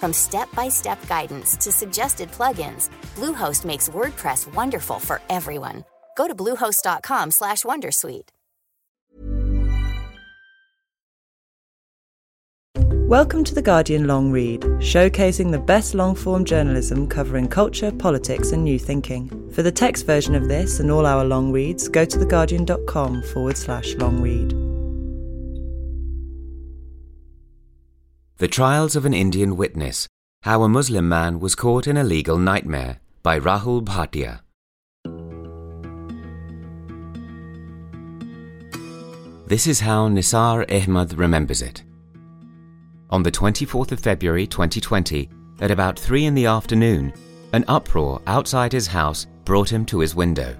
From step-by-step guidance to suggested plugins, Bluehost makes WordPress wonderful for everyone. Go to bluehost.com/wondersuite. Welcome to The Guardian Long Read, showcasing the best long-form journalism covering culture, politics and new thinking. For the text version of this and all our long reads, go to theguardian.com/long read. The Trials of an Indian Witness, How a Muslim Man Was Caught in a Legal Nightmare, by Rahul Bhatia. This is how Nisar Ahmed remembers it. On the 24th of February 2020, at about 3 in the afternoon, an uproar outside his house brought him to his window.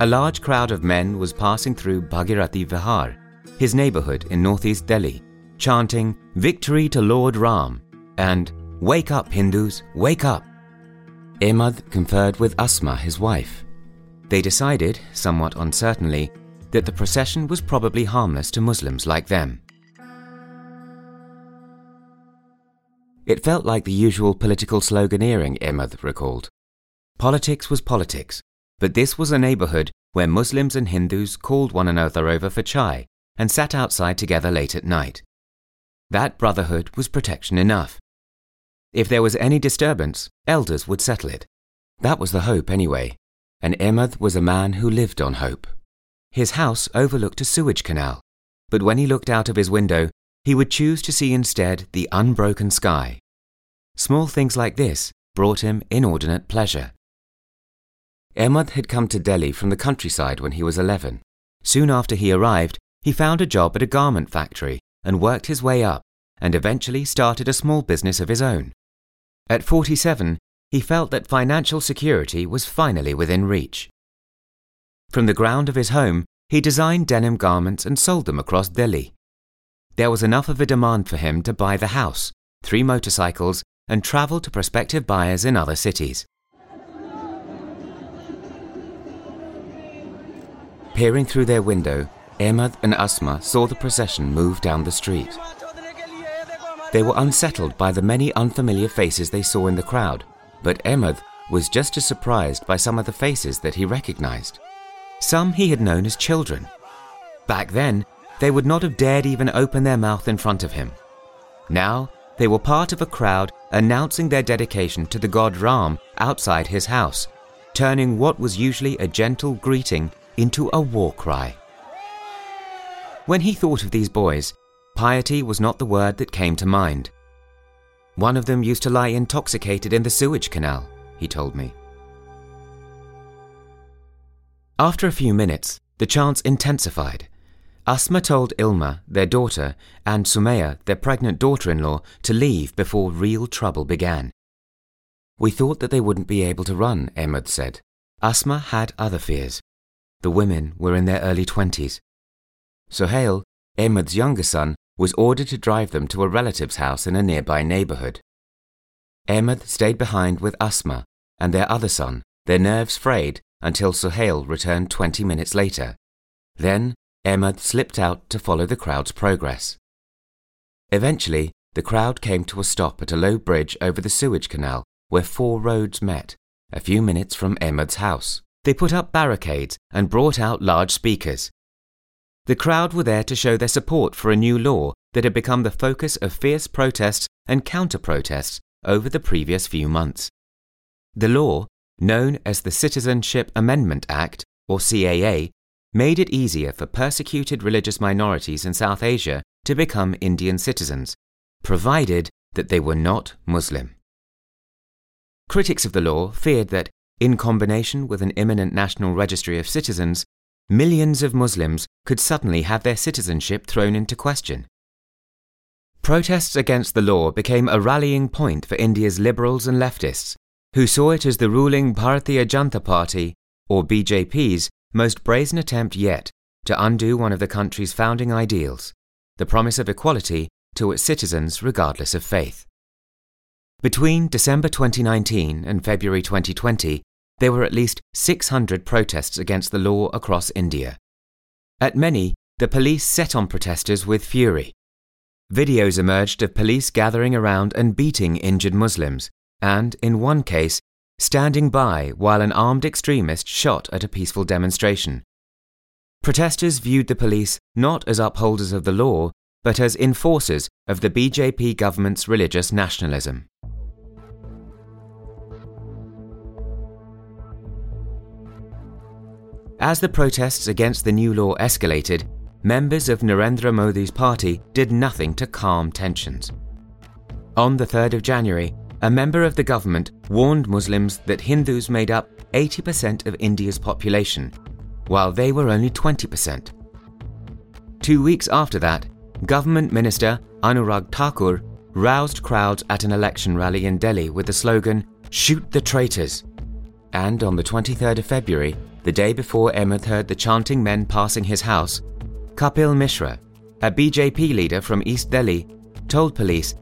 A large crowd of men was passing through Bhagirathi Vihar, his neighbourhood in northeast Delhi, chanting "Victory to Lord Ram" and "Wake up, Hindus, wake up." Ahmed conferred with Asma, his wife. They decided, somewhat uncertainly, that the procession was probably harmless to Muslims like them. It felt like the usual political sloganeering, Ahmed recalled. Politics was politics, but this was a neighbourhood where Muslims and Hindus called one another over for chai and sat outside together late at night. That brotherhood was protection enough. If there was any disturbance, elders would settle it. That was the hope anyway, and Ahmed was a man who lived on hope. His house overlooked a sewage canal, but when he looked out of his window, he would choose to see instead the unbroken sky. Small things like this brought him inordinate pleasure. Ahmed had come to Delhi from the countryside when he was 11. Soon after he arrived, he found a job at a garment factory and worked his way up, and eventually started a small business of his own. At 47, he felt that financial security was finally within reach. From the ground of his home, he designed denim garments and sold them across Delhi. There was enough of a demand for him to buy the house, 3 motorcycles, and travel to prospective buyers in other cities. Peering through their window, Ahmed and Asma saw the procession move down the street. They were unsettled by the many unfamiliar faces they saw in the crowd, but Ahmed was just as surprised by some of the faces that he recognized. Some he had known as children. Back then, they would not have dared even open their mouth in front of him. Now, they were part of a crowd announcing their dedication to the god Ram outside his house, turning what was usually a gentle greeting into a war cry. When he thought of these boys, piety was not the word that came to mind. "One of them used to lie intoxicated in the sewage canal," he told me. After a few minutes, the chants intensified. Asma told Ilma, their daughter, and Sumaya, their pregnant daughter-in-law, to leave before real trouble began. "We thought that they wouldn't be able to run," Ahmed said. Asma had other fears. The women were in their early 20s. Sohail, Ahmed's younger son, was ordered to drive them to a relative's house in a nearby neighbourhood. Ahmed stayed behind with Asma and their other son, their nerves frayed, until Sohail returned 20 minutes later. Then Ahmed slipped out to follow the crowd's progress. Eventually, the crowd came to a stop at a low bridge over the sewage canal where 4 roads met, a few minutes from Ahmed's house. They put up barricades and brought out large speakers. The crowd were there to show their support for a new law that had become the focus of fierce protests and counter-protests over the previous few months. The law, known as the Citizenship Amendment Act, or CAA, made it easier for persecuted religious minorities in South Asia to become Indian citizens, provided that they were not Muslim. Critics of the law feared that, in combination with an imminent national registry of citizens, millions of Muslims could suddenly have their citizenship thrown into question. Protests against the law became a rallying point for India's liberals and leftists, who saw it as the ruling Bharatiya Janata Party, or BJP's, most brazen attempt yet to undo one of the country's founding ideals, the promise of equality to its citizens regardless of faith. Between December 2019 and February 2020, there were at least 600 protests against the law across India. At many, the police set on protesters with fury. Videos emerged of police gathering around and beating injured Muslims, and, in one case, standing by while an armed extremist shot at a peaceful demonstration. Protesters viewed the police not as upholders of the law, but as enforcers of the BJP government's religious nationalism. As the protests against the new law escalated, members of Narendra Modi's party did nothing to calm tensions. On the 3rd of January, a member of the government warned Muslims that Hindus made up 80% of India's population, while they were only 20%. 2 weeks after that, Government Minister Anurag Thakur roused crowds at an election rally in Delhi with the slogan, "Shoot the traitors." And on the 23rd of February, the day before Ahmed heard the chanting men passing his house, Kapil Misra, a BJP leader from East Delhi, told police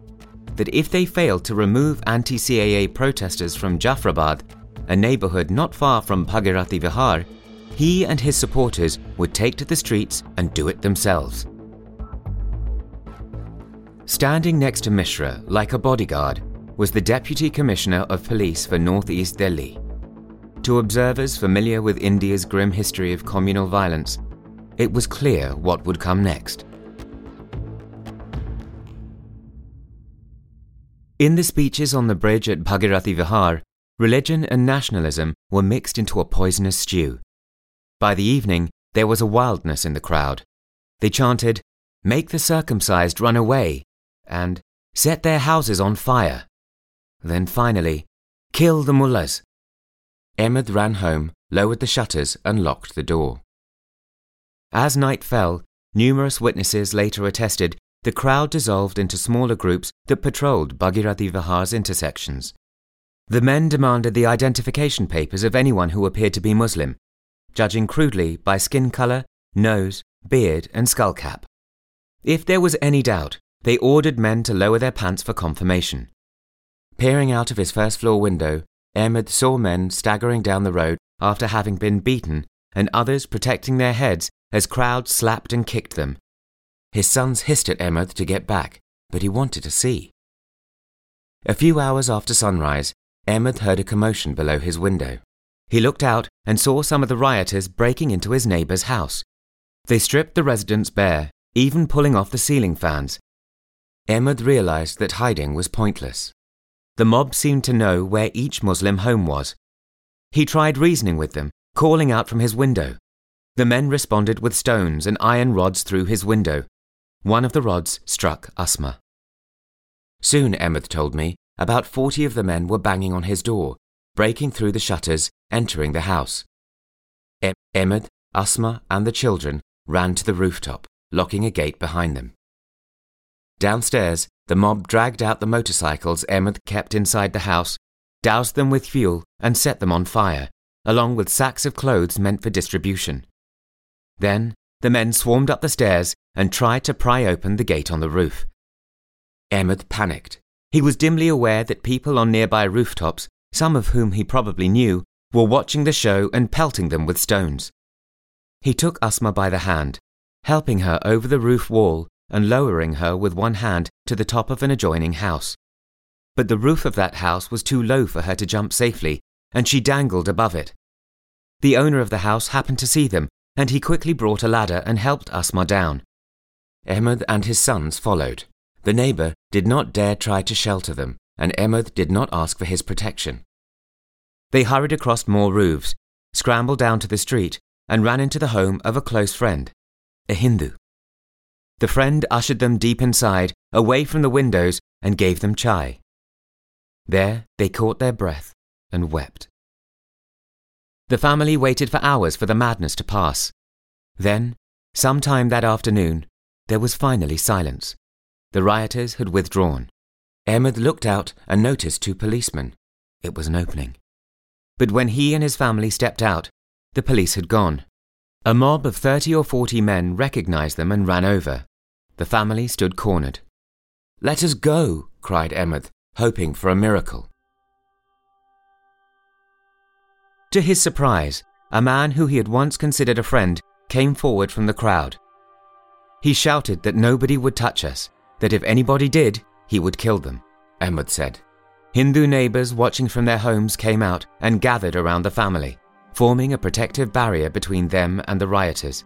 that if they failed to remove anti-CAA protesters from Jaffrabad, a neighbourhood not far from Bhagirathi Vihar, he and his supporters would take to the streets and do it themselves. Standing next to Misra, like a bodyguard, was the Deputy Commissioner of Police for North East Delhi. To observers familiar with India's grim history of communal violence, it was clear what would come next. In the speeches on the bridge at Bhagirathi Vihar, religion and nationalism were mixed into a poisonous stew. By the evening, there was a wildness in the crowd. They chanted, "Make the circumcised run away," and "Set their houses on fire." Then finally, "Kill the mullahs." Ahmed ran home, lowered the shutters and locked the door. As night fell, numerous witnesses later attested the crowd dissolved into smaller groups that patrolled Bhagirathi Vihar's intersections. The men demanded the identification papers of anyone who appeared to be Muslim, judging crudely by skin colour, nose, beard and skullcap. If there was any doubt, they ordered men to lower their pants for confirmation. Peering out of his first-floor window, Ahmed saw men staggering down the road after having been beaten and others protecting their heads as crowds slapped and kicked them. His sons hissed at Ahmed to get back, but he wanted to see. A few hours after sunrise, Ahmed heard a commotion below his window. He looked out and saw some of the rioters breaking into his neighbour's house. They stripped the residents bare, even pulling off the ceiling fans. Ahmed realised that hiding was pointless. The mob seemed to know where each Muslim home was. He tried reasoning with them, calling out from his window. The men responded with stones and iron rods through his window. One of the rods struck Asma. Soon, Ahmed told me, about 40 of the men were banging on his door, breaking through the shutters, entering the house. Ahmed, Asma and the children ran to the rooftop, locking a gate behind them. Downstairs, the mob dragged out the motorcycles Ahmed kept inside the house, doused them with fuel and set them on fire, along with sacks of clothes meant for distribution. Then, the men swarmed up the stairs and tried to pry open the gate on the roof. Ahmed panicked. He was dimly aware that people on nearby rooftops, some of whom he probably knew, were watching the show and pelting them with stones. He took Asma by the hand, helping her over the roof wall and lowering her with one hand to the top of an adjoining house. But the roof of that house was too low for her to jump safely, and she dangled above it. The owner of the house happened to see them, and he quickly brought a ladder and helped Asma down. Ahmed and his sons followed. The neighbour did not dare try to shelter them, and Ahmed did not ask for his protection. They hurried across more roofs, scrambled down to the street, and ran into the home of a close friend, a Hindu. The friend ushered them deep inside, away from the windows, and gave them chai. There they caught their breath and wept. The family waited for hours for the madness to pass. Then, sometime that afternoon, there was finally silence. The rioters had withdrawn. Ahmed looked out and noticed two policemen. It was an opening. But when he and his family stepped out, the police had gone. A mob of 30 or 40 men recognized them and ran over. The family stood cornered. "Let us go," cried Ahmed, hoping for a miracle. To his surprise, a man who he had once considered a friend came forward from the crowd. He shouted that nobody would touch us, that if anybody did, he would kill them, Ahmed said. Hindu neighbors watching from their homes came out and gathered around the family, forming a protective barrier between them and the rioters.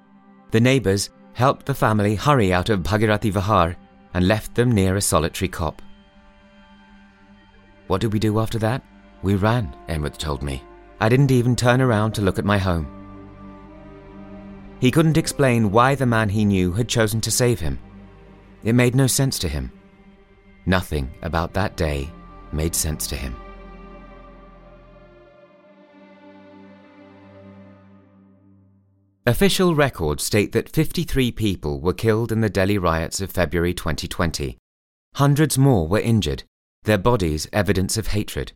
The neighbors helped the family hurry out of Bhagirathi Vihar and left them near a solitary cop. "What did we do after that? We ran," Ahmed told me. "I didn't even turn around to look at my home." He couldn't explain why the man he knew had chosen to save him. It made no sense to him. Nothing about that day made sense to him. Official records state that 53 people were killed in the Delhi riots of February 2020. Hundreds more were injured, their bodies evidence of hatred.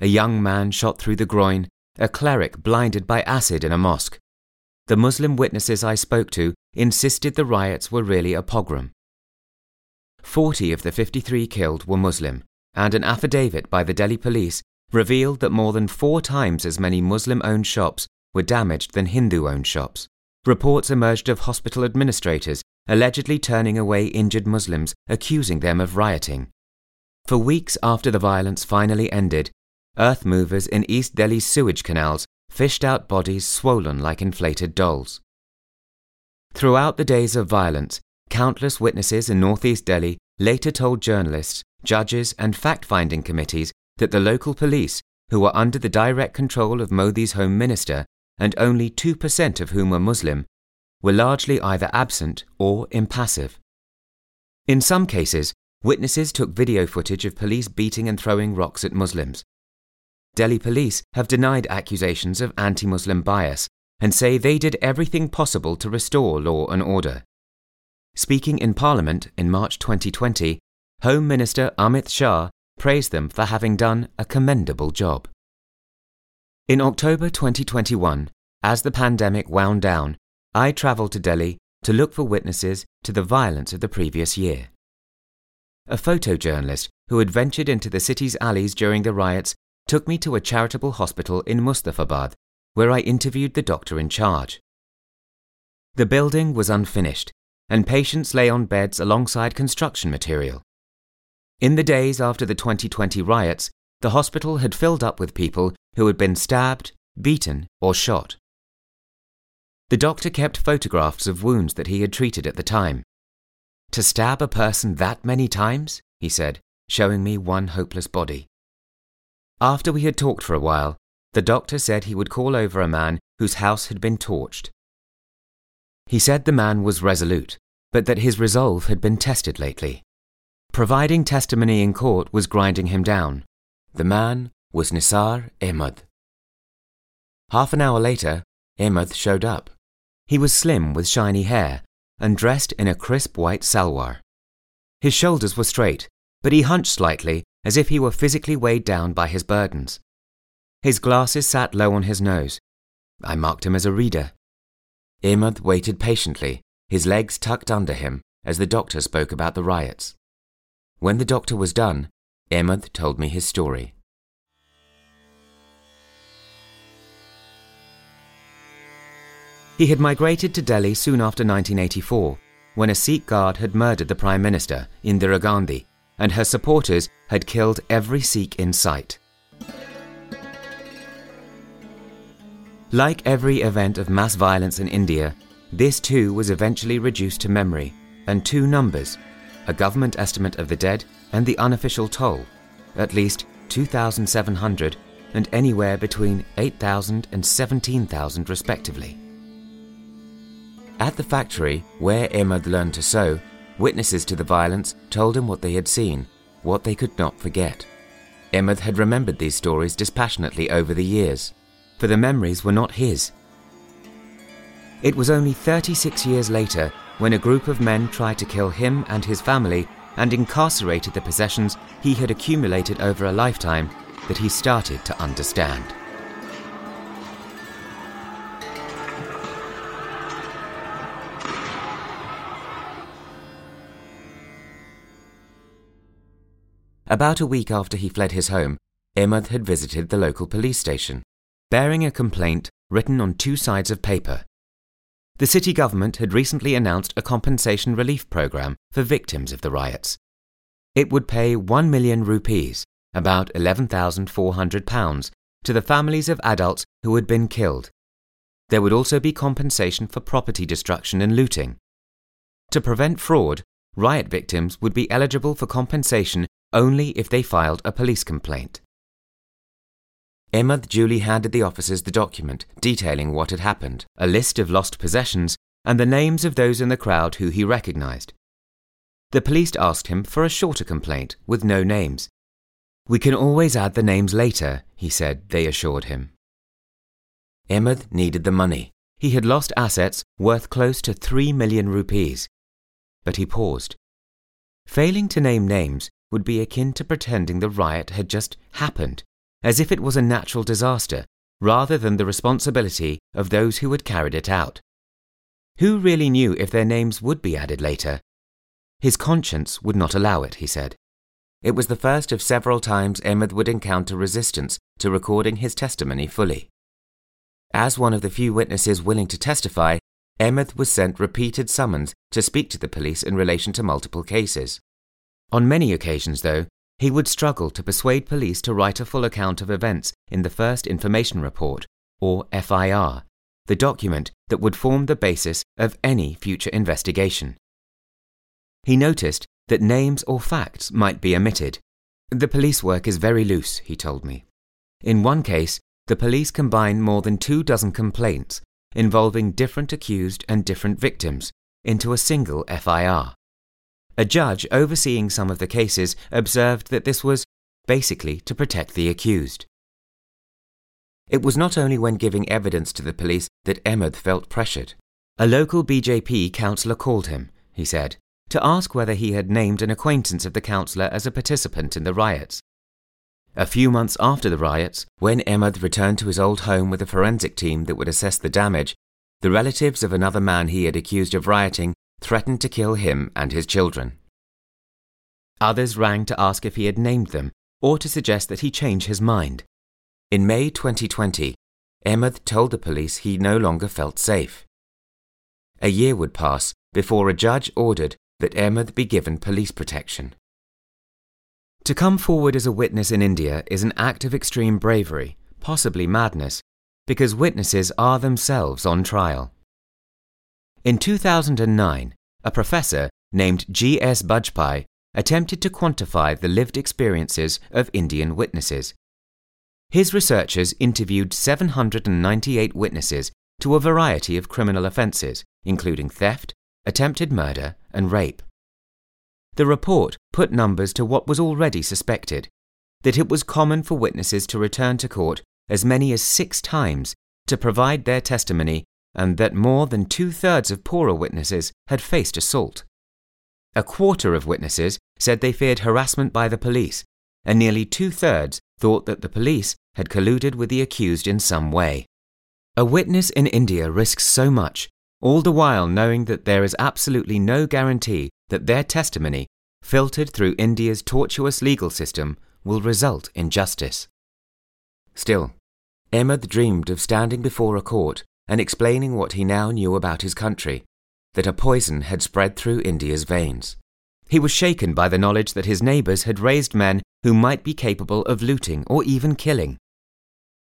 A young man shot through the groin, a cleric blinded by acid in a mosque. The Muslim witnesses I spoke to insisted the riots were really a pogrom. 40 of the 53 killed were Muslim, and an affidavit by the Delhi police revealed that more than 4 times as many Muslim-owned shops were damaged than Hindu-owned shops. Reports emerged of hospital administrators allegedly turning away injured Muslims, accusing them of rioting. For weeks after the violence finally ended, earth movers in East Delhi's sewage canals fished out bodies swollen like inflated dolls. Throughout the days of violence, countless witnesses in northeast Delhi later told journalists, judges, and fact-finding committees that the local police, who were under the direct control of Modi's Home Minister, and only 2% of whom were Muslim, were largely either absent or impassive. In some cases, witnesses took video footage of police beating and throwing rocks at Muslims. Delhi police have denied accusations of anti-Muslim bias and say they did everything possible to restore law and order. Speaking in Parliament in March 2020, Home Minister Amit Shah praised them for having done a commendable job. In October 2021, as the pandemic wound down, I travelled to Delhi to look for witnesses to the violence of the previous year. A photojournalist who had ventured into the city's alleys during the riots took me to a charitable hospital in Mustafabad, where I interviewed the doctor in charge. The building was unfinished, and patients lay on beds alongside construction material. In the days after the 2020 riots, the hospital had filled up with people who had been stabbed, beaten, or shot. The doctor kept photographs of wounds that he had treated at the time. "To stab a person that many times?" he said, showing me one hopeless body. After we had talked for a while, the doctor said he would call over a man whose house had been torched. He said the man was resolute, but that his resolve had been tested lately. Providing testimony in court was grinding him down. The man was Nisar Ahmed. Half an hour later, Ahmed showed up. He was slim with shiny hair and dressed in a crisp white salwar. His shoulders were straight, but he hunched slightly as if he were physically weighed down by his burdens. His glasses sat low on his nose. I marked him as a reader. Ahmed waited patiently, his legs tucked under him, as the doctor spoke about the riots. When the doctor was done, Ahmed told me his story. He had migrated to Delhi soon after 1984, when a Sikh guard had murdered the Prime Minister, Indira Gandhi, and her supporters had killed every Sikh in sight. Like every event of mass violence in India, this too was eventually reduced to memory and 2 numbers, a government estimate of the dead and the unofficial toll, at least 2,700 and anywhere between 8,000 and 17,000 respectively. At the factory, where Ahmed learned to sew, witnesses to the violence told him what they had seen, what they could not forget. Ahmed had remembered these stories dispassionately over the years, for the memories were not his. It was only 36 years later when a group of men tried to kill him and his family and incarcerated the possessions he had accumulated over a lifetime that he started to understand. About a week after he fled his home, Ahmed had visited the local police station, bearing a complaint written on two sides of paper. The city government had recently announced a compensation relief program for victims of the riots. It would pay 1 million rupees, about £11,400, to the families of adults who had been killed. There would also be compensation for property destruction and looting. To prevent fraud, riot victims would be eligible for compensation only if they filed a police complaint. Ahmed duly handed the officers the document detailing what had happened, a list of lost possessions, and the names of those in the crowd who he recognized. The police asked him for a shorter complaint with no names. "We can always add the names later," he said, they assured him. Ahmed needed the money. He had lost assets worth close to 3 million rupees. But he paused. Failing to name names would be akin to pretending the riot had just happened, as if it was a natural disaster, rather than the responsibility of those who had carried it out. Who really knew if their names would be added later? His conscience would not allow it, he said. It was the first of several times Ahmed would encounter resistance to recording his testimony fully. As one of the few witnesses willing to testify, Ahmed was sent repeated summons to speak to the police in relation to multiple cases. On many occasions, though, he would struggle to persuade police to write a full account of events in the First Information Report, or FIR, the document that would form the basis of any future investigation. He noticed that names or facts might be omitted. "The police work is very loose," he told me. In one case, the police combined more than 24 complaints involving different accused and different victims into a single FIR. A judge overseeing some of the cases observed that this was basically to protect the accused. It was not only when giving evidence to the police that Ahmed felt pressured. A local BJP councillor called him, he said, to ask whether he had named an acquaintance of the councillor as a participant in the riots. A few months after the riots, when Ahmed returned to his old home with a forensic team that would assess the damage, the relatives of another man he had accused of rioting threatened to kill him and his children. Others rang to ask if he had named them, or to suggest that he change his mind. In May 2020, Ahmed told the police he no longer felt safe. A year would pass before a judge ordered that Ahmed be given police protection. To come forward as a witness in India is an act of extreme bravery, possibly madness, because witnesses are themselves on trial. In 2009, a professor named G.S. Bajpai attempted to quantify the lived experiences of Indian witnesses. His researchers interviewed 798 witnesses to a variety of criminal offences, including theft, attempted murder, and rape. The report put numbers to what was already suspected, that it was common for witnesses to return to court as many as 6 times to provide their testimony, and that more than 2/3 of poorer witnesses had faced assault. A quarter of witnesses said they feared harassment by the police, and nearly 2/3 thought that the police had colluded with the accused in some way. A witness in India risks so much, all the while knowing that there is absolutely no guarantee that their testimony, filtered through India's tortuous legal system, will result in justice. Still, Ahmed dreamed of standing before a court and explaining what he now knew about his country, that a poison had spread through India's veins. He was shaken by the knowledge that his neighbours had raised men who might be capable of looting or even killing.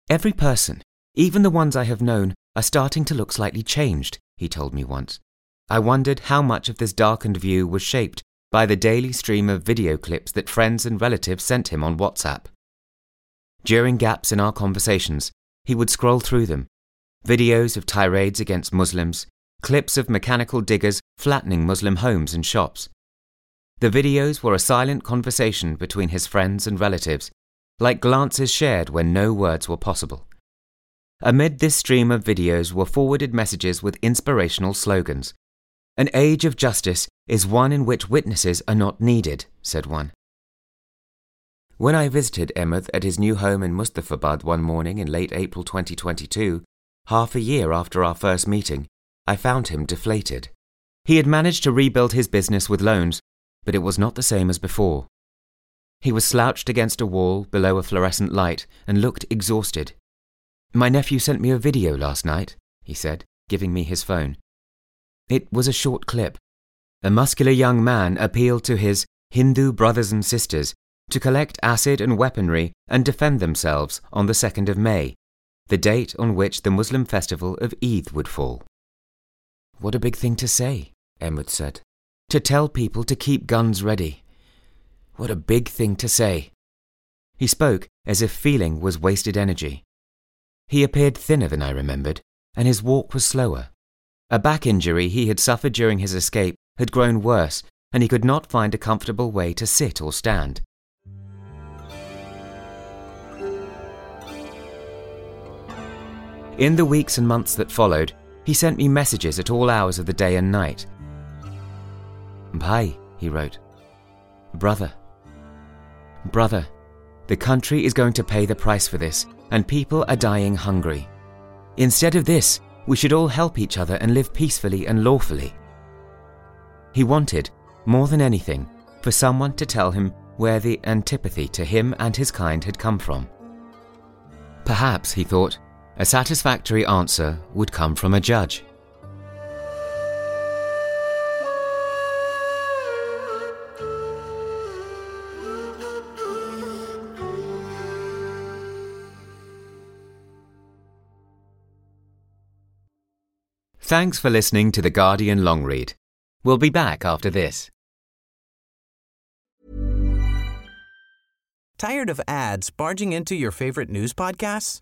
"Every person, even the ones I have known, are starting to look slightly changed," he told me once. I wondered how much of this darkened view was shaped by the daily stream of video clips that friends and relatives sent him on WhatsApp. During gaps in our conversations, he would scroll through them. Videos of tirades against Muslims, clips of mechanical diggers flattening Muslim homes and shops. The videos were a silent conversation between his friends and relatives, like glances shared when no words were possible. Amid this stream of videos were forwarded messages with inspirational slogans. "An age of justice is one in which witnesses are not needed," said one. When I visited Ahmed at his new home in Mustafabad one morning in late April 2022, half a year after our first meeting, I found him deflated. He had managed to rebuild his business with loans, but it was not the same as before. He was slouched against a wall below a fluorescent light and looked exhausted. "My nephew sent me a video last night," he said, giving me his phone. It was a short clip. A muscular young man appealed to his Hindu brothers and sisters to collect acid and weaponry and defend themselves on the 2nd of May, the date on which the Muslim festival of Eid would fall. "What a big thing to say," Ahmed said. "To tell people to keep guns ready. What a big thing to say." He spoke as if feeling was wasted energy. He appeared thinner than I remembered, and his walk was slower. A back injury he had suffered during his escape had grown worse, and he could not find a comfortable way to sit or stand. In the weeks and months that followed, he sent me messages at all hours of the day and night. "Bhai," he wrote. Brother, the country is going to pay the price for this, and people are dying hungry. Instead of this, we should all help each other and live peacefully and lawfully." He wanted, more than anything, for someone to tell him where the antipathy to him and his kind had come from. Perhaps, he thought, a satisfactory answer would come from a judge. Thanks for listening to The Guardian Long Read. We'll be back after this. Tired of ads barging into your favorite news podcasts?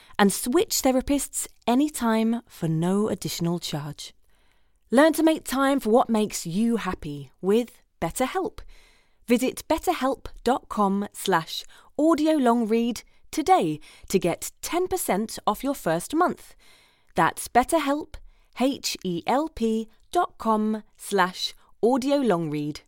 and switch therapists anytime for no additional charge. Learn to make time for what makes you happy with BetterHelp. Visit betterhelp.com/audiolongread today to get 10% off your first month. That's BetterHelp, HELP.com/audiolongread.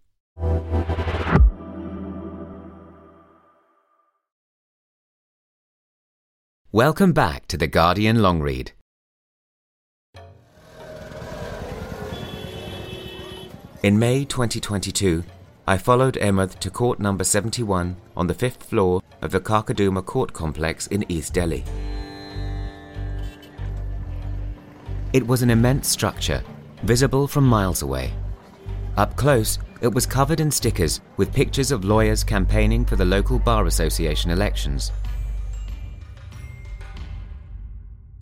Welcome back to The Guardian Long Read. In May 2022, I followed Ahmed to court number 71 on the 5th floor of the Kakaduma Court complex in East Delhi. It was an immense structure, visible from miles away. Up close, it was covered in stickers with pictures of lawyers campaigning for the local Bar Association elections.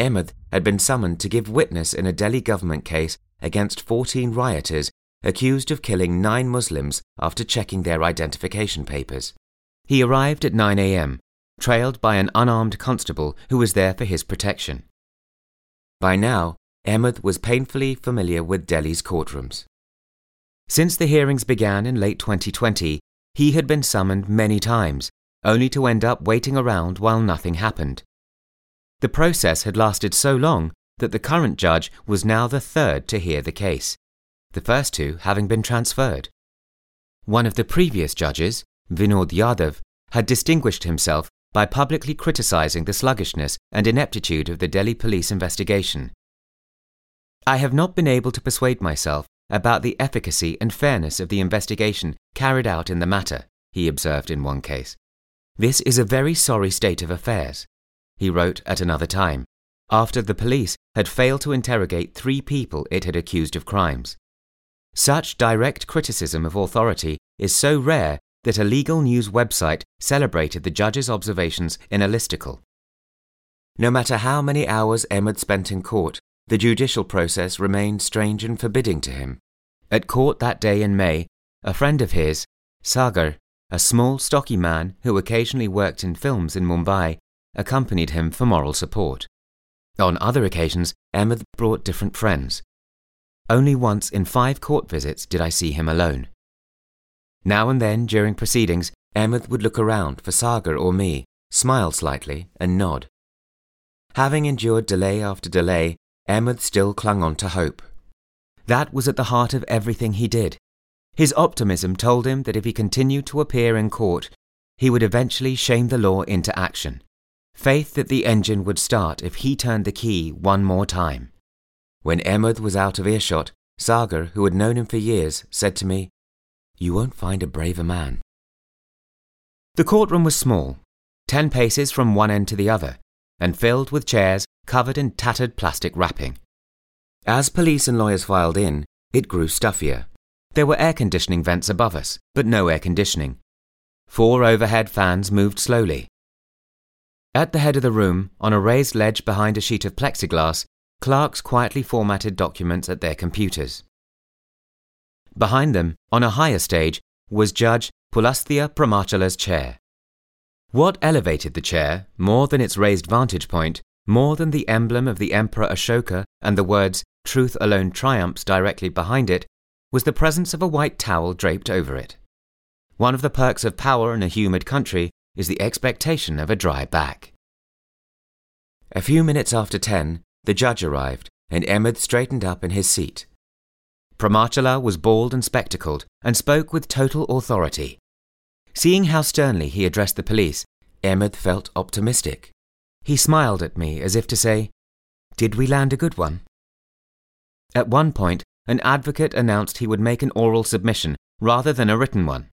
Ahmed had been summoned to give witness in a Delhi government case against 14 rioters accused of killing 9 Muslims after checking their identification papers. He arrived at 9 a.m., trailed by an unarmed constable who was there for his protection. By now, Ahmed was painfully familiar with Delhi's courtrooms. Since the hearings began in late 2020, he had been summoned many times, only to end up waiting around while nothing happened. The process had lasted so long that the current judge was now the third to hear the case, the first two having been transferred. One of the previous judges, Vinod Yadav, had distinguished himself by publicly criticising the sluggishness and ineptitude of the Delhi police investigation. I have not been able to persuade myself about the efficacy and fairness of the investigation carried out in the matter, he observed in one case. This is a very sorry state of affairs, he wrote at another time, after the police had failed to interrogate 3 people it had accused of crimes. Such direct criticism of authority is so rare that a legal news website celebrated the judge's observations in a listicle. No matter how many hours Ahmed spent in court, the judicial process remained strange and forbidding to him. At court that day in May, a friend of his, Sagar, a small, stocky man who occasionally worked in films in Mumbai, accompanied him for moral support. On other occasions, Ahmed brought different friends. Only once in 5 court visits did I see him alone. Now and then during proceedings, Ahmed would look around for Sagar or me, smile slightly and nod. Having endured delay after delay, Ahmed still clung on to hope. That was at the heart of everything he did. His optimism told him that if he continued to appear in court, he would eventually shame the law into action. Faith that the engine would start if he turned the key one more time. When Ahmed was out of earshot, Sagar, who had known him for years, said to me, "You won't find a braver man." The courtroom was small, 10 paces from one end to the other, and filled with chairs covered in tattered plastic wrapping. As police and lawyers filed in, it grew stuffier. There were air conditioning vents above us, but no air conditioning. 4 overhead fans moved slowly. At the head of the room, on a raised ledge behind a sheet of plexiglass, clerks quietly formatted documents at their computers. Behind them, on a higher stage, was Judge Pulasthya Pramachala's chair. What elevated the chair, more than its raised vantage point, more than the emblem of the Emperor Ashoka and the words "Truth alone triumphs" directly behind it, was the presence of a white towel draped over it. One of the perks of power in a humid country is the expectation of a dry back. A few minutes after 10, the judge arrived, and Ahmed straightened up in his seat. Pramachala was bald and spectacled, and spoke with total authority. Seeing how sternly he addressed the police, Ahmed felt optimistic. He smiled at me as if to say, "Did we land a good one?" At one point, an advocate announced he would make an oral submission rather than a written one.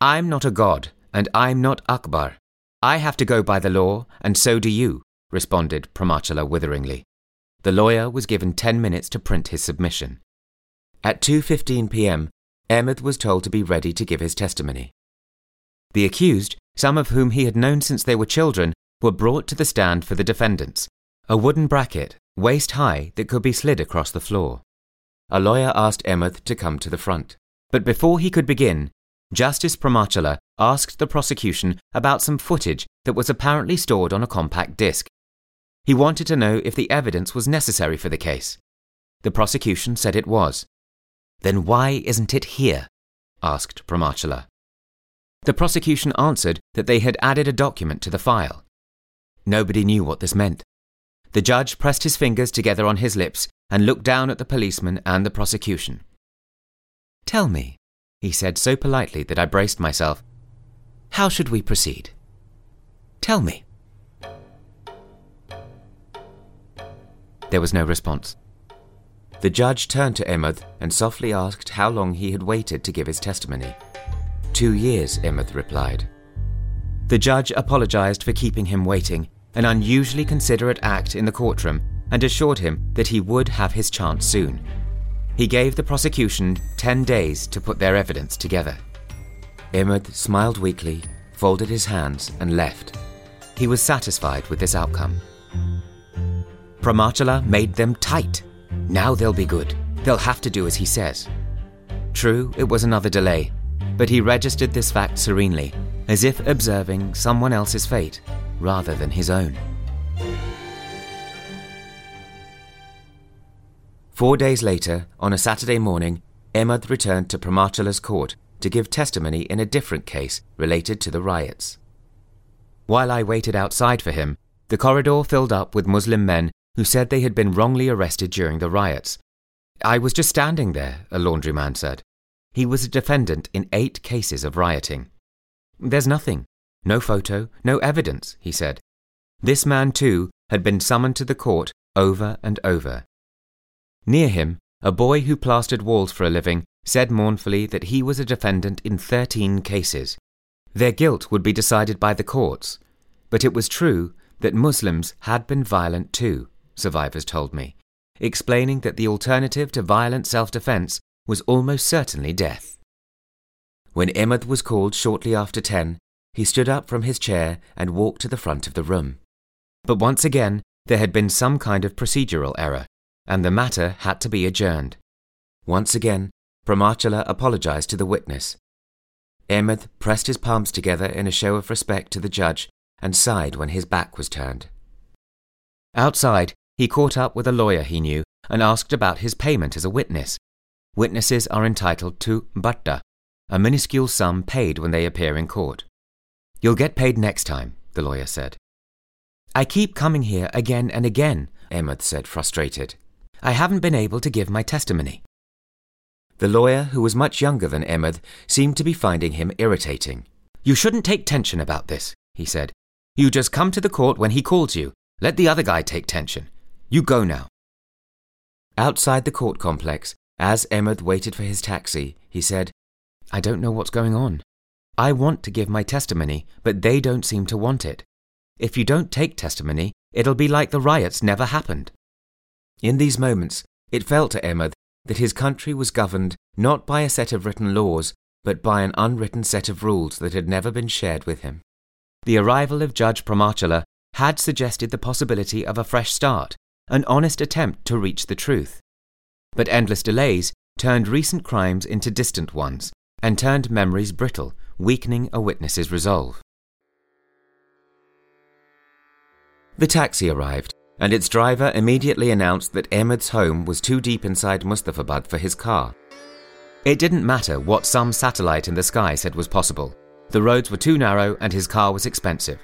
"I'm not a god, and I'm not Akbar. I have to go by the law, and so do you," responded Pramachala witheringly. The lawyer was given 10 minutes to print his submission. At 2:15 p.m., Ahmed was told to be ready to give his testimony. The accused, some of whom he had known since they were children, were brought to the stand for the defendants, a wooden bracket, waist-high, that could be slid across the floor. A lawyer asked Ahmed to come to the front. But before he could begin, Justice Pramachala asked the prosecution about some footage that was apparently stored on a compact disc. He wanted to know if the evidence was necessary for the case. The prosecution said it was. "Then why isn't it here?" asked Pramachala. The prosecution answered that they had added a document to the file. Nobody knew what this meant. The judge pressed his fingers together on his lips and looked down at the policeman and the prosecution. "Tell me," he said so politely that I braced myself, "how should we proceed? Tell me." There was no response. The judge turned to Ahmed and softly asked how long he had waited to give his testimony. 2 years, Ahmed replied. The judge apologized for keeping him waiting, an unusually considerate act in the courtroom, and assured him that he would have his chance soon. He gave the prosecution 10 days to put their evidence together. Ahmed smiled weakly, folded his hands, and left. He was satisfied with this outcome. Pramachala made them tight. Now they'll be good. They'll have to do as he says. True, it was another delay, but he registered this fact serenely, as if observing someone else's fate rather than his own. 4 days later, on a Saturday morning, Ahmed returned to Pramachala's court to give testimony in a different case related to the riots. While I waited outside for him, the corridor filled up with Muslim men who said they had been wrongly arrested during the riots. I was just standing there, a laundryman said. He was a defendant in 8 cases of rioting. There's nothing. No photo, no evidence, he said. This man, too, had been summoned to the court over and over. Near him, a boy who plastered walls for a living said mournfully that he was a defendant in 13 cases. Their guilt would be decided by the courts, but it was true that Muslims had been violent too, survivors told me, explaining that the alternative to violent self-defense was almost certainly death. When Ahmed was called shortly after 10, he stood up from his chair and walked to the front of the room. But once again, there had been some kind of procedural error, and the matter had to be adjourned. Once again, Pramachala apologized to the witness. Ahmed pressed his palms together in a show of respect to the judge and sighed when his back was turned. Outside, he caught up with a lawyer he knew and asked about his payment as a witness. Witnesses are entitled to batta, a minuscule sum paid when they appear in court. You'll get paid next time, the lawyer said. I keep coming here again and again, Ahmed said, frustrated. I haven't been able to give my testimony. The lawyer, who was much younger than Ahmed, seemed to be finding him irritating. You shouldn't take tension about this, he said. You just come to the court when he calls you. Let the other guy take tension. You go now. Outside the court complex, as Ahmed waited for his taxi, he said, I don't know what's going on. I want to give my testimony, but they don't seem to want it. If you don't take testimony, it'll be like the riots never happened. In these moments, it felt to Ahmed that his country was governed not by a set of written laws, but by an unwritten set of rules that had never been shared with him. The arrival of Judge Pramachala had suggested the possibility of a fresh start, an honest attempt to reach the truth. But endless delays turned recent crimes into distant ones, and turned memories brittle, weakening a witness's resolve. The taxi arrived, and its driver immediately announced that Ahmed's home was too deep inside Mustafabad for his car. It didn't matter what some satellite in the sky said was possible. The roads were too narrow and his car was expensive.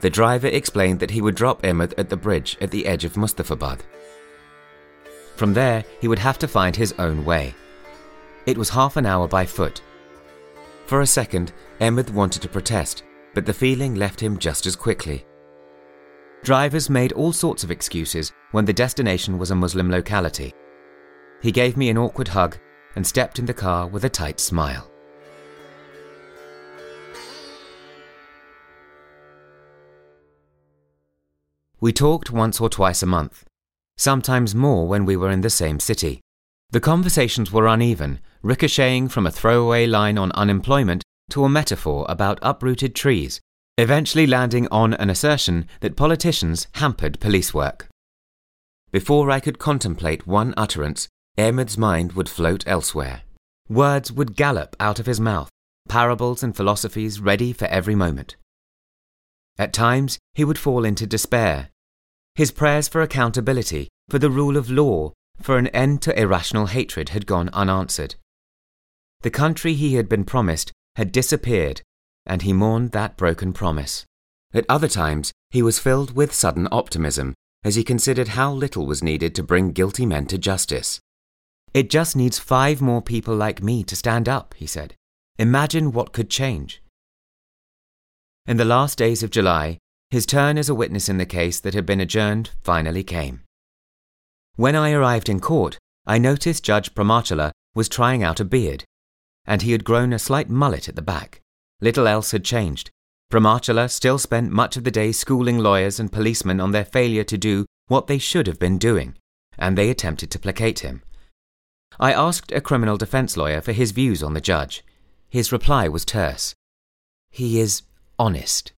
The driver explained that he would drop Ahmed at the bridge at the edge of Mustafabad. From there, he would have to find his own way. It was half an hour by foot. For a second, Ahmed wanted to protest, but the feeling left him just as quickly. Drivers made all sorts of excuses when the destination was a Muslim locality. He gave me an awkward hug and stepped in the car with a tight smile. We talked once or twice a month, sometimes more when we were in the same city. The conversations were uneven, ricocheting from a throwaway line on unemployment to a metaphor about uprooted trees, eventually landing on an assertion that politicians hampered police work. Before I could contemplate one utterance, Ahmed's mind would float elsewhere. Words would gallop out of his mouth, parables and philosophies ready for every moment. At times, he would fall into despair. His prayers for accountability, for the rule of law, for an end to irrational hatred had gone unanswered. The country he had been promised had disappeared, and he mourned that broken promise. At other times, he was filled with sudden optimism as he considered how little was needed to bring guilty men to justice. It just needs 5 more people like me to stand up, he said. Imagine what could change. In the last days of July, his turn as a witness in the case that had been adjourned finally came. When I arrived in court, I noticed Judge Pramachala was trying out a beard, and he had grown a slight mullet at the back. Little else had changed. Pramachala still spent much of the day schooling lawyers and policemen on their failure to do what they should have been doing, and they attempted to placate him. I asked a criminal defense lawyer for his views on the judge. His reply was terse. He is honest.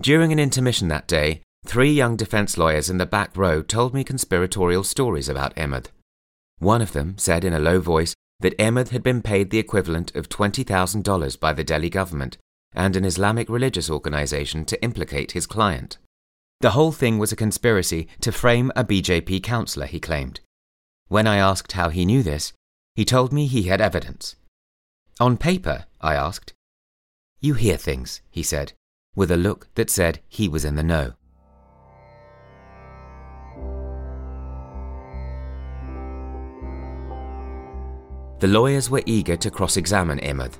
During an intermission that day, Three young defense lawyers in the back row told me conspiratorial stories about Ahmed. One of them said in a low voice that Ahmed had been paid the equivalent of $20,000 by the Delhi government and an Islamic religious organization to implicate his client. The whole thing was a conspiracy to frame a BJP councillor, he claimed. When I asked how he knew this, he told me he had evidence. On paper, I asked. You hear things, he said, with a look that said he was in the know. The lawyers were eager to cross-examine Ahmed.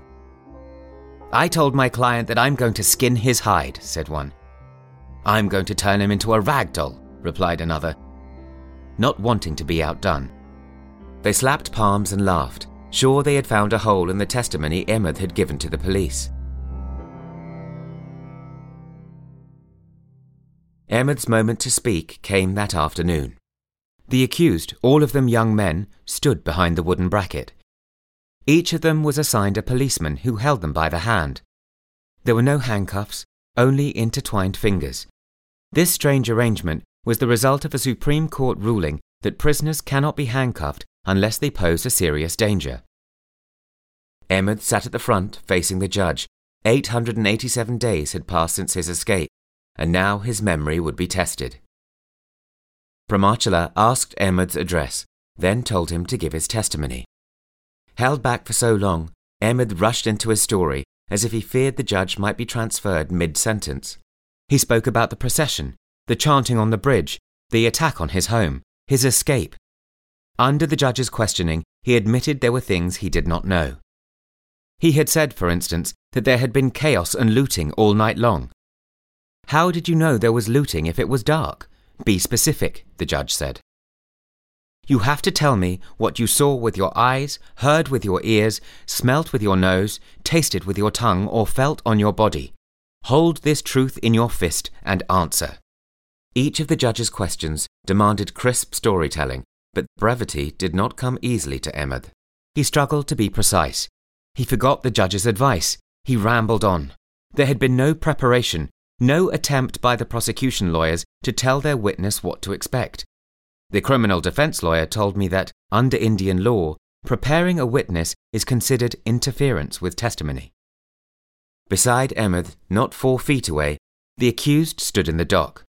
I told my client that I'm going to skin his hide, said one. I'm going to turn him into a rag doll, replied another, not wanting to be outdone. They slapped palms and laughed, sure they had found a hole in the testimony Ahmed had given to the police. Ahmed's moment to speak came that afternoon. The accused, all of them young men, stood behind the wooden bracket. Each of them was assigned a policeman who held them by the hand. There were no handcuffs, only intertwined fingers. This strange arrangement was the result of a Supreme Court ruling that prisoners cannot be handcuffed unless they pose a serious danger. Ahmed sat at the front, facing the judge. 887 days had passed since his escape, and now his memory would be tested. Pramachala asked Ahmed's address, then told him to give his testimony. Held back for so long, Ahmed rushed into his story as if he feared the judge might be transferred mid-sentence. He spoke about the procession, the chanting on the bridge, the attack on his home, his escape. Under the judge's questioning, he admitted there were things he did not know. He had said, for instance, that there had been chaos and looting all night long. How did you know there was looting if it was dark? Be specific, the judge said. You have to tell me what you saw with your eyes, heard with your ears, smelt with your nose, tasted with your tongue, or felt on your body. Hold this truth in your fist and answer. Each of the judge's questions demanded crisp storytelling, but brevity did not come easily to Ahmed. He struggled to be precise. He forgot the judge's advice. He rambled on. There had been no preparation, no attempt by the prosecution lawyers to tell their witness what to expect. The criminal defense lawyer told me that, under Indian law, preparing a witness is considered interference with testimony. Beside Ahmed, not 4 feet away, the accused stood in the dock.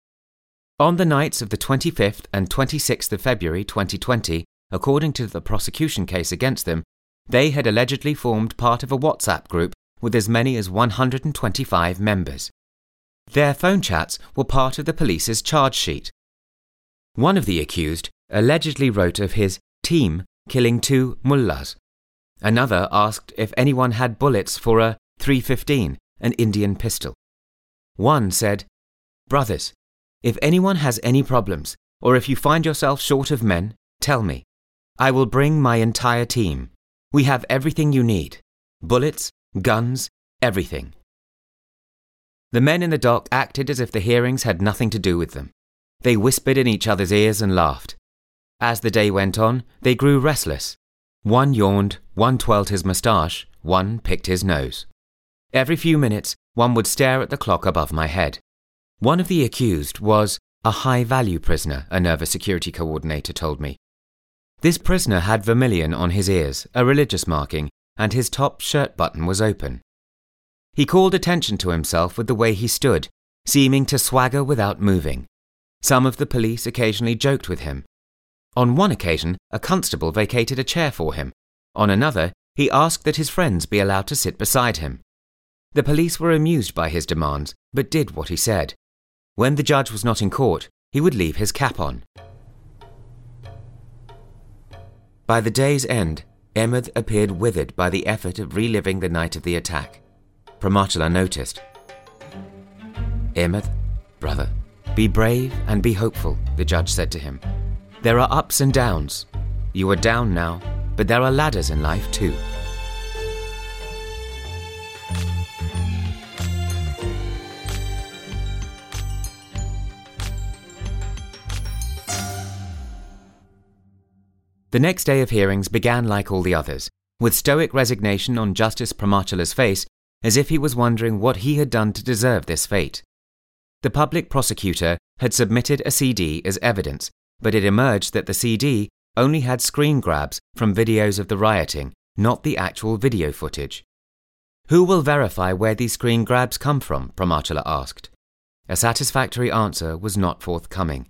On the nights of the 25th and 26th of February 2020, according to the prosecution case against them, they had allegedly formed part of a WhatsApp group with as many as 125 members. Their phone chats were part of the police's charge sheet. One of the accused allegedly wrote of his team killing 2 mullahs. Another asked if anyone had bullets for a .315, an Indian pistol. One said, Brothers, if anyone has any problems, or if you find yourself short of men, tell me. I will bring my entire team. We have everything you need. Bullets, guns, everything. The men in the dock acted as if the hearings had nothing to do with them. They whispered in each other's ears and laughed. As the day went on, they grew restless. One yawned, one twirled his moustache, one picked his nose. Every few minutes, one would stare at the clock above my head. One of the accused was a high-value prisoner, a nervous security coordinator told me. This prisoner had vermilion on his ears, a religious marking, and his top shirt button was open. He called attention to himself with the way he stood, seeming to swagger without moving. Some of the police occasionally joked with him. On one occasion, a constable vacated a chair for him. On another, he asked that his friends be allowed to sit beside him. The police were amused by his demands, but did what he said. When the judge was not in court, he would leave his cap on. By the day's end, Ahmed appeared withered by the effort of reliving the night of the attack. Pramachala noticed. Ahmed, brother, be brave and be hopeful, the judge said to him. There are ups and downs. You are down now, but there are ladders in life too. The next day of hearings began like all the others, with stoic resignation on Justice Pramachala's face, as if he was wondering what he had done to deserve this fate. The public prosecutor had submitted a CD as evidence, but it emerged that the CD only had screen grabs from videos of the rioting, not the actual video footage. Who will verify where these screen grabs come from? Pramachala asked. A satisfactory answer was not forthcoming.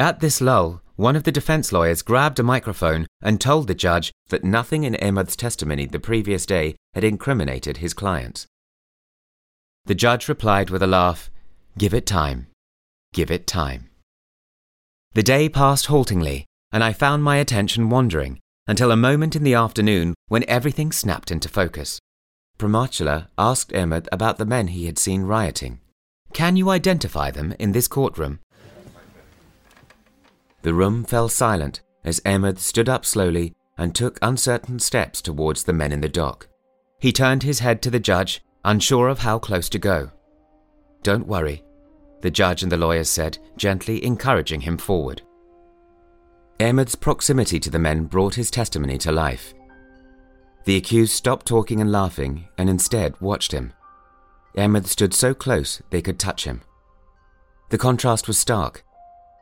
At this lull, one of the defense lawyers grabbed a microphone and told the judge that nothing in Ahmed's testimony the previous day had incriminated his clients. The judge replied with a laugh, "Give it time. Give it time." The day passed haltingly, and I found my attention wandering, until a moment in the afternoon when everything snapped into focus. Pramachala asked Ahmed about the men he had seen rioting. "Can you identify them in this courtroom?" The room fell silent as Ahmed stood up slowly and took uncertain steps towards the men in the dock. He turned his head to the judge, unsure of how close to go. "Don't worry," the judge and the lawyers said, gently encouraging him forward. Ahmed's proximity to the men brought his testimony to life. The accused stopped talking and laughing and instead watched him. Ahmed stood so close they could touch him. The contrast was stark.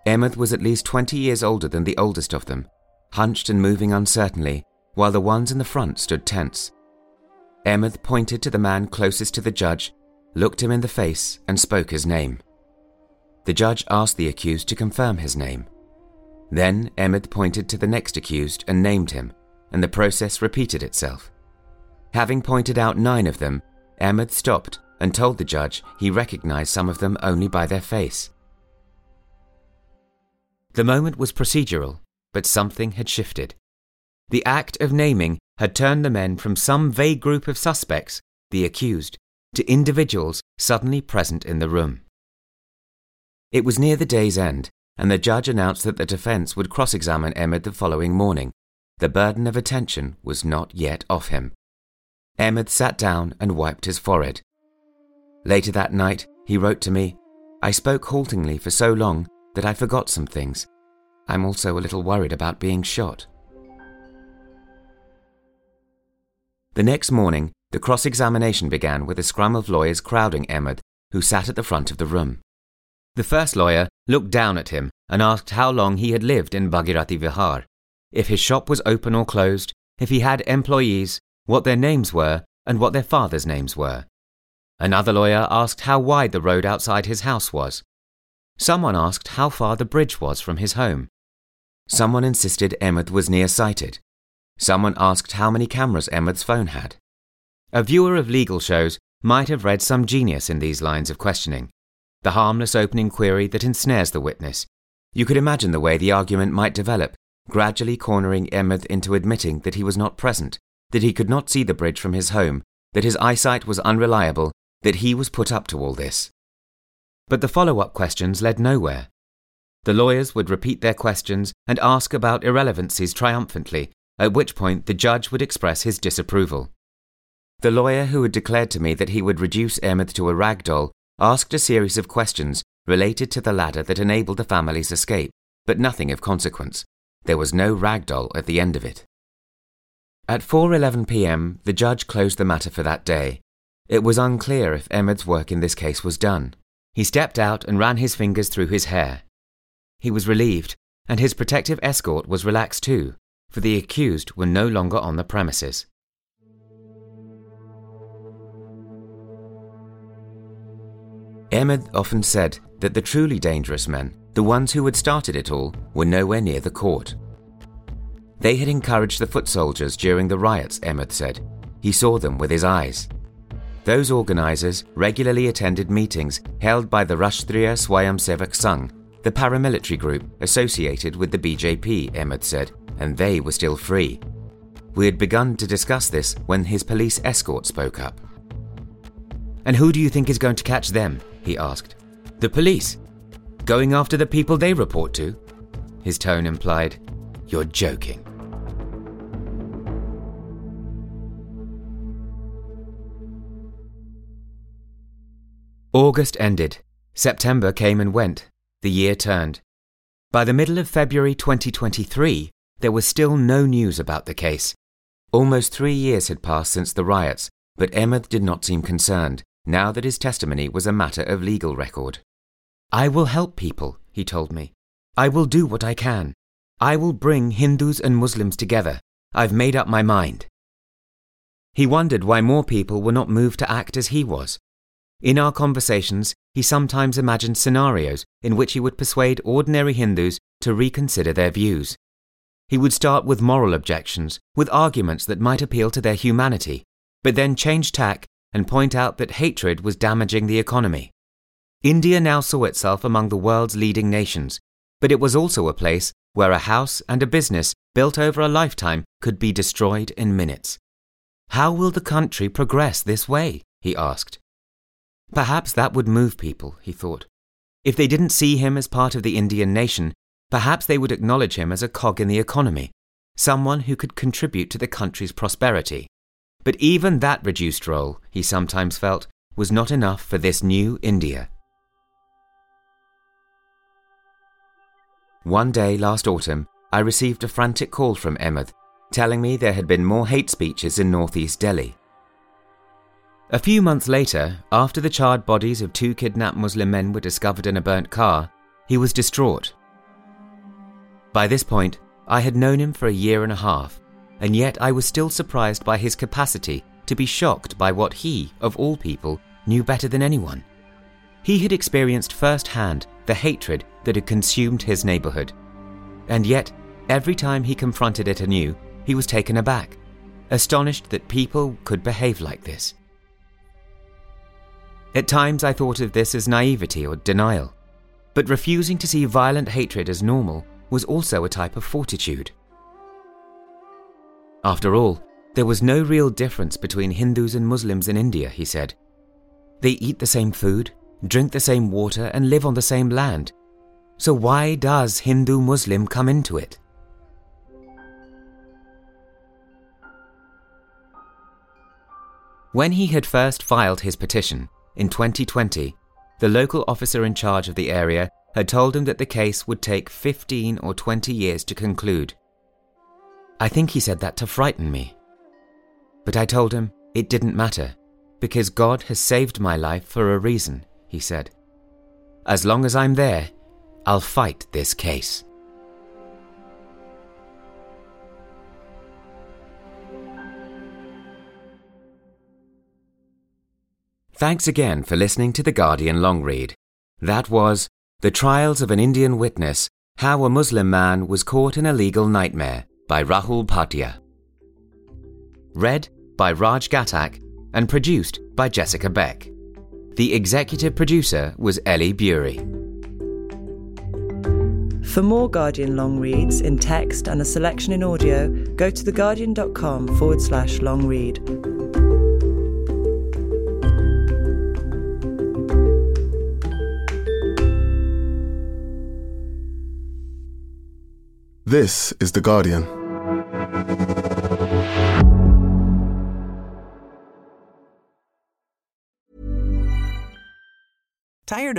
Ahmed was at least 20 years older than the oldest of them, hunched and moving uncertainly, while the ones in the front stood tense. Ahmed pointed to the man closest to the judge, looked him in the face and spoke his name. The judge asked the accused to confirm his name. Then Ahmed pointed to the next accused and named him, and the process repeated itself. Having pointed out 9 of them, Ahmed stopped and told the judge he recognized some of them only by their face. The moment was procedural, but something had shifted. The act of naming had turned the men from some vague group of suspects, the accused, to individuals suddenly present in the room. It was near the day's end, and the judge announced that the defense would cross-examine Ahmed the following morning. The burden of attention was not yet off him. Ahmed sat down and wiped his forehead. Later that night, he wrote to me, "I spoke haltingly for so long that I forgot some things. I'm also a little worried about being shot." The next morning, the cross-examination began with a scrum of lawyers crowding Ahmed, who sat at the front of the room. The first lawyer looked down at him and asked how long he had lived in Bhagirathi Vihar, if his shop was open or closed, if he had employees, what their names were, and what their fathers' names were. Another lawyer asked how wide the road outside his house was. Someone asked how far the bridge was from his home. Someone insisted Ahmed was nearsighted. Someone asked how many cameras Ahmed's phone had. A viewer of legal shows might have read some genius in these lines of questioning, the harmless opening query that ensnares the witness. You could imagine the way the argument might develop, gradually cornering Ahmed into admitting that he was not present, that he could not see the bridge from his home, that his eyesight was unreliable, that he was put up to all this. But the follow-up questions led nowhere. The lawyers would repeat their questions and ask about irrelevancies triumphantly, at which point the judge would express his disapproval. The lawyer who had declared to me that he would reduce Ahmed to a rag doll asked a series of questions related to the ladder that enabled the family's escape, but nothing of consequence. There was no ragdoll at the end of it. At 4:11 p.m, the judge closed the matter for that day. It was unclear if Ahmed's work in this case was done. He stepped out and ran his fingers through his hair. He was relieved, and his protective escort was relaxed too, for the accused were no longer on the premises. Ahmed often said that the truly dangerous men, the ones who had started it all, were nowhere near the court. They had encouraged the foot soldiers during the riots, Ahmed said. He saw them with his eyes. Those organisers regularly attended meetings held by the Rashtriya Swayamsevak Sangh, the paramilitary group associated with the BJP, Ahmed said, and they were still free. We had begun to discuss this when his police escort spoke up. "And who do you think is going to catch them?" he asked. "The police. Going after the people they report to?" His tone implied, "You're joking." August ended. September came and went. The year turned. By the middle of February 2023, there was still no news about the case. Almost 3 years had passed since the riots, but Ahmed did not seem concerned, now that his testimony was a matter of legal record. "I will help people," he told me. "I will do what I can. I will bring Hindus and Muslims together. I've made up my mind." He wondered why more people were not moved to act as he was. In our conversations, he sometimes imagined scenarios in which he would persuade ordinary Hindus to reconsider their views. He would start with moral objections, with arguments that might appeal to their humanity, but then change tack and point out that hatred was damaging the economy. India now saw itself among the world's leading nations, but it was also a place where a house and a business built over a lifetime could be destroyed in minutes. "How will the country progress this way?" he asked. Perhaps that would move people, he thought. If they didn't see him as part of the Indian nation, perhaps they would acknowledge him as a cog in the economy, someone who could contribute to the country's prosperity. But even that reduced role, he sometimes felt, was not enough for this new India. One day last autumn, I received a frantic call from Ahmed, telling me there had been more hate speeches in northeast Delhi. A few months later, after the charred bodies of 2 kidnapped Muslim men were discovered in a burnt car, he was distraught. By this point, I had known him for 1.5 years, and yet I was still surprised by his capacity to be shocked by what he, of all people, knew better than anyone. He had experienced firsthand the hatred that had consumed his neighborhood, and yet every time he confronted it anew, he was taken aback, astonished that people could behave like this. At times I thought of this as naivety or denial, but refusing to see violent hatred as normal was also a type of fortitude. After all, there was no real difference between Hindus and Muslims in India, he said. They eat the same food, drink the same water, and live on the same land. So why does Hindu-Muslim come into it? When he had first filed his petition, in 2020, the local officer in charge of the area had told him that the case would take 15 or 20 years to conclude. I think he said that to frighten me. But I told him it didn't matter, because God has saved my life for a reason, he said. As long as I'm there, I'll fight this case. Thanks again for listening to The Guardian Long Read. That was The Trials of an Indian Witness, How a Muslim Man Was Caught in a Legal Nightmare by Rahul Bhatia. Read by Raj Gatak and produced by Jessica Beck. The executive producer was Ellie Bury. For more Guardian Long Reads in text and a selection in audio, go to theguardian.com/longread. This is The Guardian. Tired